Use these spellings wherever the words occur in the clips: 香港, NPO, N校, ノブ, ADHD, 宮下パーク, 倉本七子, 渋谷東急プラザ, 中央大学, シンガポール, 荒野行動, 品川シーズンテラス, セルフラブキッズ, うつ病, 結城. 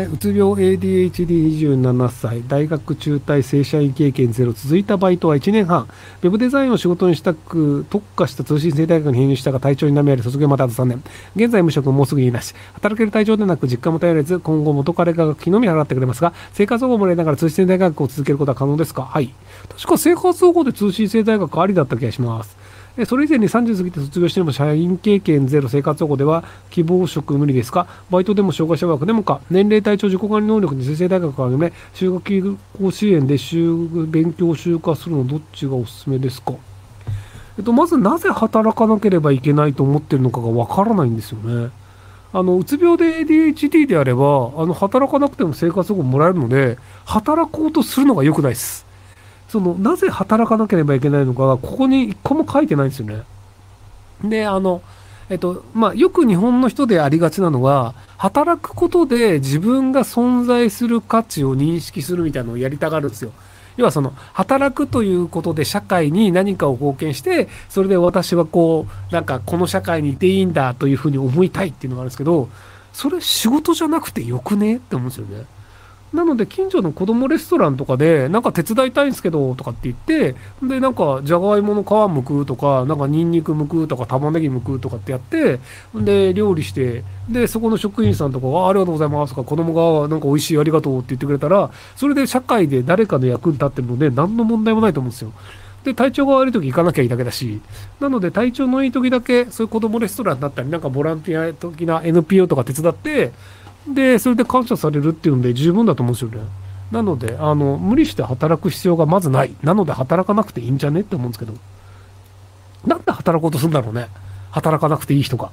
うつ病 ADHD27 歳、大学中退、正社員経験ゼロ、続いたバイトは1年半、ウェブデザインを仕事にしたく特化した通信制大学に編入したが体調に悩み、卒業まであと3年、現在無職、もうすぐ家なし、働ける体調でなく実家も頼れず、今後元彼が学費のみ払ってくれますが、生活保護をもらいながら通信制大学を続けることは可能ですか？はい。確か生活保護で通信制大学ありだった気がします。それ以前に30過ぎて卒業しても社員経験ゼロ、生活保護では希望職無理ですか？バイトでも障害者枠でもか？年齢、体調、自己管理能力に先生大学が挙げめ、就学校支援で勉強を習慣するのどっちがおすすめですか？まずなぜ働かなければいけないと思ってるのかがわからないんですよね。うつ病で ADHD であれば働かなくても生活保護もらえるので、働こうとするのが良くないです。なぜ働かなければいけないのかが、ここに一個も書いてないんですよね。で、よく日本の人でありがちなのは、働くことで自分が存在する価値を認識するみたいなのをやりたがるんですよ。要は働くということで社会に何かを貢献して、それで私はこの社会にいていいんだというふうに思いたいっていうのがあるんですけど、それ仕事じゃなくてよくねって思うんですよね。なので、近所の子供レストランとかで、手伝いたいんですけど、とかって言って、で、じゃがいもの皮剥くとか、ニンニク剥くとか、玉ねぎ剥くとかってやって、で、料理して、で、そこの職員さんとかは、ありがとうございますとか、子供が美味しい、ありがとうって言ってくれたら、それで社会で誰かの役に立ってるので、何の問題もないと思うんですよ。で、体調が悪い時行かなきゃいいだけだし、なので体調のいい時だけ、そういう子供レストランだったり、ボランティア的な NPO とか手伝って、で、それで感謝されるっていうんで十分だと思うんですよね。なので、無理して働く必要がまずない。なので、働かなくていいんじゃねって思うんですけど。なんで働こうとするんだろうね。働かなくていい人が。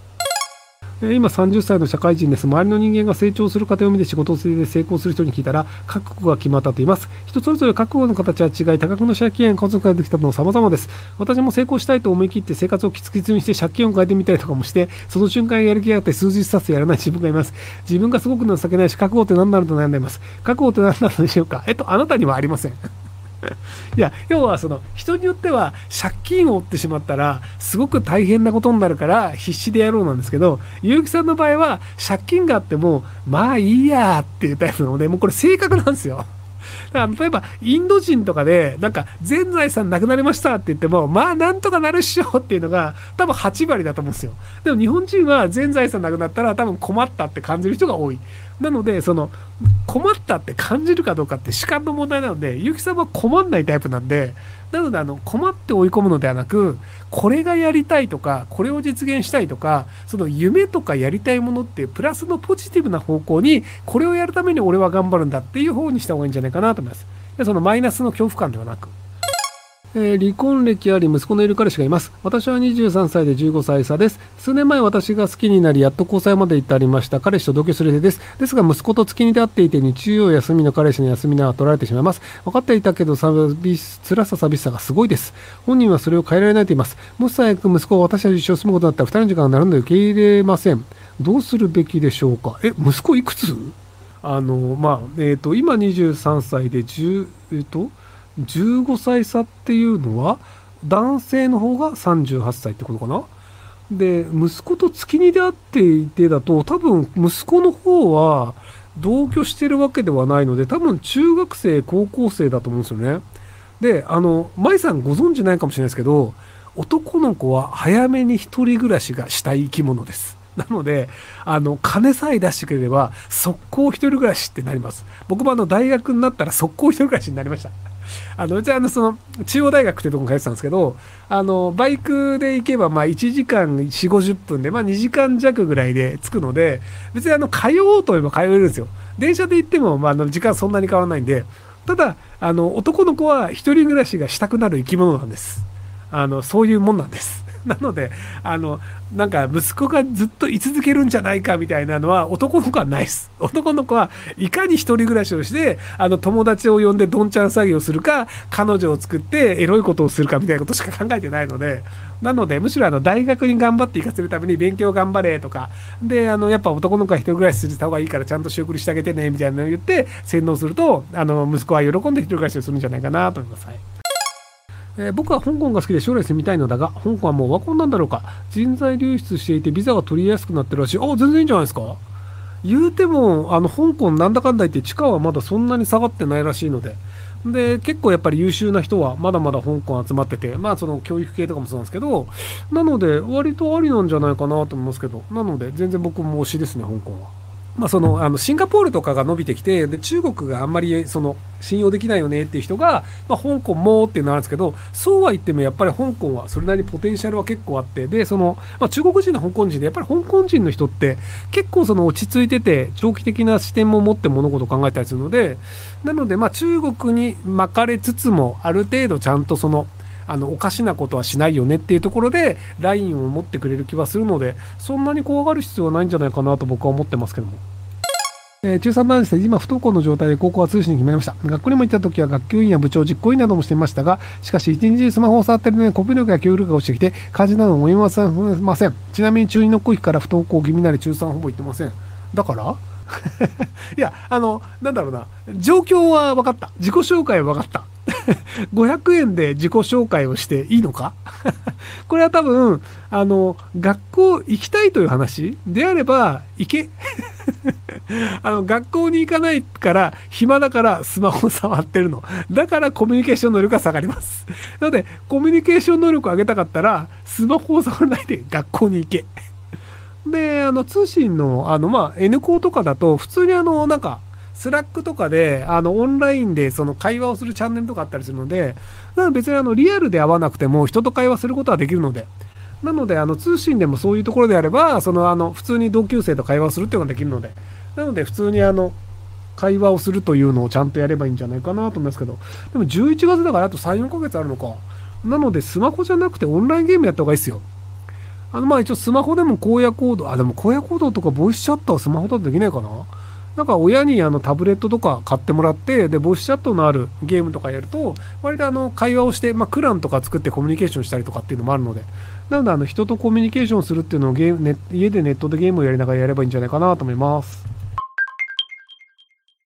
今30歳の社会人です。周りの人間が成長する過程を見て仕事を成功する人に聞いたら、覚悟が決まったと言います。人それぞれ覚悟の形は違い、多額の借金や家族ができたのも様々です。私も成功したいと思い切って生活をきつきつにして借金を変えてみたりとかもして、その瞬間やる気があって数日経つやらない自分がいます。自分がすごく情けないし、覚悟って何なのと悩んでいます。覚悟って何なのでしょうか？あなたにはありません。いや、要は人によっては借金を負ってしまったらすごく大変なことになるから必死でやろうなんですけど、結城さんの場合は借金があってもまあいいやっていうタイプなので、もうこれ性格なんですよ。だから例えばインド人とかで全財産なくなりましたって言っても、まあなんとかなるっしょっていうのが多分8割だと思うんですよ。でも日本人は全財産なくなったら多分困ったって感じる人が多い。なので困ったって感じるかどうかって主観の問題なので、結城さんは困んないタイプなんで、なので困って追い込むのではなく、これがやりたいとかこれを実現したいとか、夢とかやりたいものってプラスのポジティブな方向に、これをやるために俺は頑張るんだっていう方にした方がいいんじゃないかなと思います。で、マイナスの恐怖感ではなく。離婚歴あり息子のいる彼氏がいます。私は23歳で15歳差です。数年前私が好きになり、やっと交際まで至りました。彼氏と同居する手です。ですが息子と月に出会っていて、日曜休みの彼氏の休みなら取られてしまいます。分かっていたけど辛さ寂しさがすごいです。本人はそれを変えられないと言います。もし早く息子を私たち一緒に住むことになったら2人の時間になるので受け入れません。どうするべきでしょうか？息子いくつ？今23歳で15歳差っていうのは男性の方が38歳ってことかな。で、息子と月に出会っていてだと、多分息子の方は同居してるわけではないので、多分中学生高校生だと思うんですよね。で、舞さんご存知ないかもしれないですけど、男の子は早めに一人暮らしがしたい生き物です。なので、金さえ出してくれれば速攻一人暮らしってなります。僕も大学になったら速攻一人暮らしになりました。うちは中央大学ってとこに通ってたんですけど、バイクで行けば1時間4、50分で、2時間弱ぐらいで着くので、別に通おうといえば通えるんですよ。電車で行っても、時間そんなに変わらないんで、ただ、男の子は一人暮らしがしたくなる生き物なんです。そういうもんなんです。なので、息子がずっと居続けるんじゃないかみたいなのは、男の子はないです。男の子はいかに一人暮らしをして、友達を呼んでどんちゃん作業するか、彼女を作ってエロいことをするかみたいなことしか考えてないので、なので、むしろ大学に頑張って行かせるために勉強頑張れとか、で、やっぱ男の子は一人暮らしした方がいいからちゃんと仕送りしてあげてね、みたいなのを言って、洗脳すると、息子は喜んで一人暮らしをするんじゃないかなと思います。はい。僕は香港が好きで将来住みたいのだが、香港はもうオワコンなんだろうか。人材流出していてビザが取りやすくなってるらしい。全然いいんじゃないですか。言うても香港なんだかんだ言って地価はまだそんなに下がってないらしいので、で結構やっぱり優秀な人はまだまだ香港集まってて、まあその教育系とかもそうなんですけど、なので割とありなんじゃないかなと思いますけど、なので全然僕も推しですね、香港は。まあ、そのシンガポールとかが伸びてきて、で中国があんまりその信用できないよねっていう人が、まあ、香港もってなるんですけど、そうは言ってもやっぱり香港はそれなりにポテンシャルは結構あって、でその、まあ、中国人の香港人でやっぱり香港人の人って結構その落ち着いてて長期的な視点も持って物事を考えたりするので、なのでまあ中国に巻かれつつもある程度ちゃんとそのおかしなことはしないよねっていうところでラインを持ってくれる気はするので、そんなに怖がる必要はないんじゃないかなと僕は思ってますけども。13番ですね。今不登校の状態で高校は通信に決まりました。学校にも行った時は学級委員や部長、実行委員などもしていましたが、しかし一日中スマホを触っているのでコピー力や記憶力が落ちてきて漢字なども思いません。ちなみに中2の後期から不登校気味なり中3ほぼ行ってません。だからいやなんだろうな、状況は分かった、自己紹介は分かった500円で自己紹介をしていいのかこれは多分学校行きたいという話であれば行け学校に行かないから暇だからスマホ触ってるのだからコミュニケーション能力が下がりますなのでコミュニケーション能力を上げたかったらスマホを触らないで学校に行けで通信のまあ N 校とかだと普通になんかスラックとかでオンラインでその会話をするチャンネルとかあったりするので、なので別にリアルで会わなくても人と会話することはできるので、なので通信でもそういうところであればその普通に同級生と会話をするっていうのができるので、なので普通に会話をするというのをちゃんとやればいいんじゃないかなと思いますけど、でも11月だからあと 3,4 ヶ月あるのか。なのでスマホじゃなくてオンラインゲームやった方がいいですよ。まあ一応スマホでも荒野行動、でも荒野行動とかボイスチャットはスマホだとできないかな。なんか親にタブレットとか買ってもらって、でボイスチャットのあるゲームとかやると割と会話をして、まあ、クランとか作ってコミュニケーションしたりとかっていうのもあるので、なので人とコミュニケーションするっていうのを家でネットでゲームをやりながらやればいいんじゃないかなと思います。